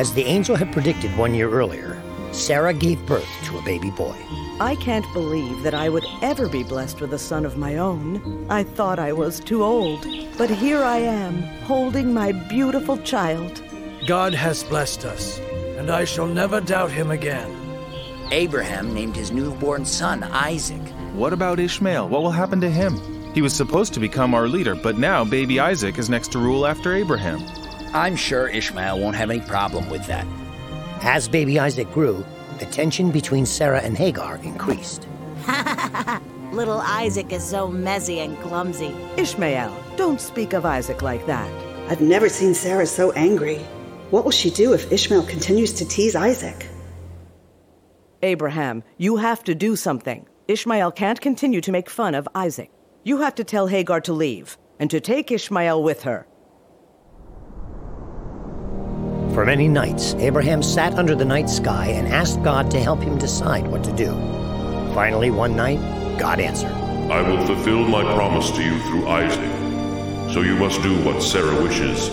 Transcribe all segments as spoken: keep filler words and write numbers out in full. As the angel had predicted one year earlier, Sarah gave birth to a baby boy. I can't believe that I would ever be blessed with a son of my own. I thought I was too old, but here I am, holding my beautiful child. God has blessed us, and I shall never doubt him again. Abraham named his newborn son Isaac. What about Ishmael? What will happen to him? He was supposed to become our leader, but now baby Isaac is next to rule after Abraham. I'm sure Ishmael won't have any problem with that. As baby Isaac grew, the tension between Sarah and Hagar increased. Little Isaac is so messy and clumsy. Ishmael, don't speak of Isaac like that. I've never seen Sarah so angry. What will she do if Ishmael continues to tease Isaac? Abraham, you have to do something. Ishmael can't continue to make fun of Isaac. You have to tell Hagar to leave and to take Ishmael with her. For many nights, Abraham sat under the night sky and asked God to help him decide what to do. Finally, one night, God answered. I will fulfill my promise to you through Isaac, so you must do what Sarah wishes.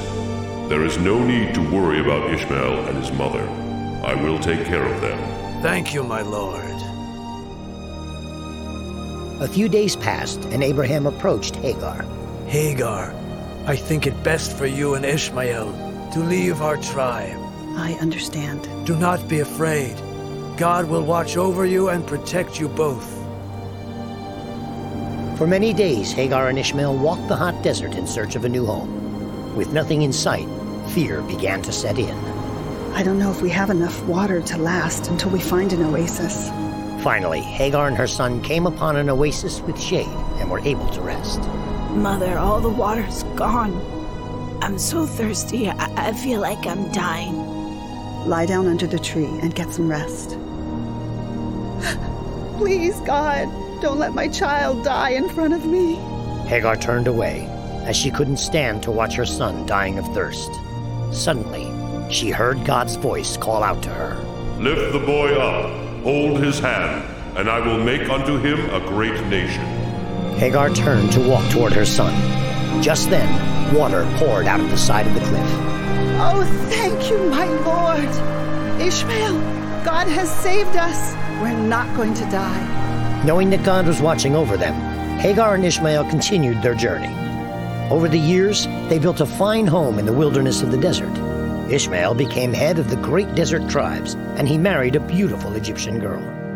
There is no need to worry about Ishmael and his mother. I will take care of them. Thank you, my lord. A few days passed, and Abraham approached Hagar. Hagar, I think it best for you and Ishmael to leave our tribe. I understand. Do not be afraid. God will watch over you and protect you both. For many days, Hagar and Ishmael walked the hot desert in search of a new home. With nothing in sight, fear began to set in. I don't know if we have enough water to last until we find an oasis. Finally, Hagar and her son came upon an oasis with shade and were able to rest. Mother, all the water's gone. I'm so thirsty, I, I feel like I'm dying. Lie down under the tree and get some rest. Please, God, don't let my child die in front of me. Hagar turned away, as she couldn't stand to watch her son dying of thirst. Suddenly, she heard God's voice call out to her. Lift the boy up, hold his hand, and I will make unto him a great nation. Hagar turned to walk toward her son. Just then, water poured out of the side of the cliff. Oh, thank you, my lord. Ishmael, God has saved us. We're not going to die. Knowing that God was watching over them, Hagar and Ishmael continued their journey. Over the years, they built a fine home in the wilderness of the desert. Ishmael became head of the great desert tribes, and he married a beautiful Egyptian girl.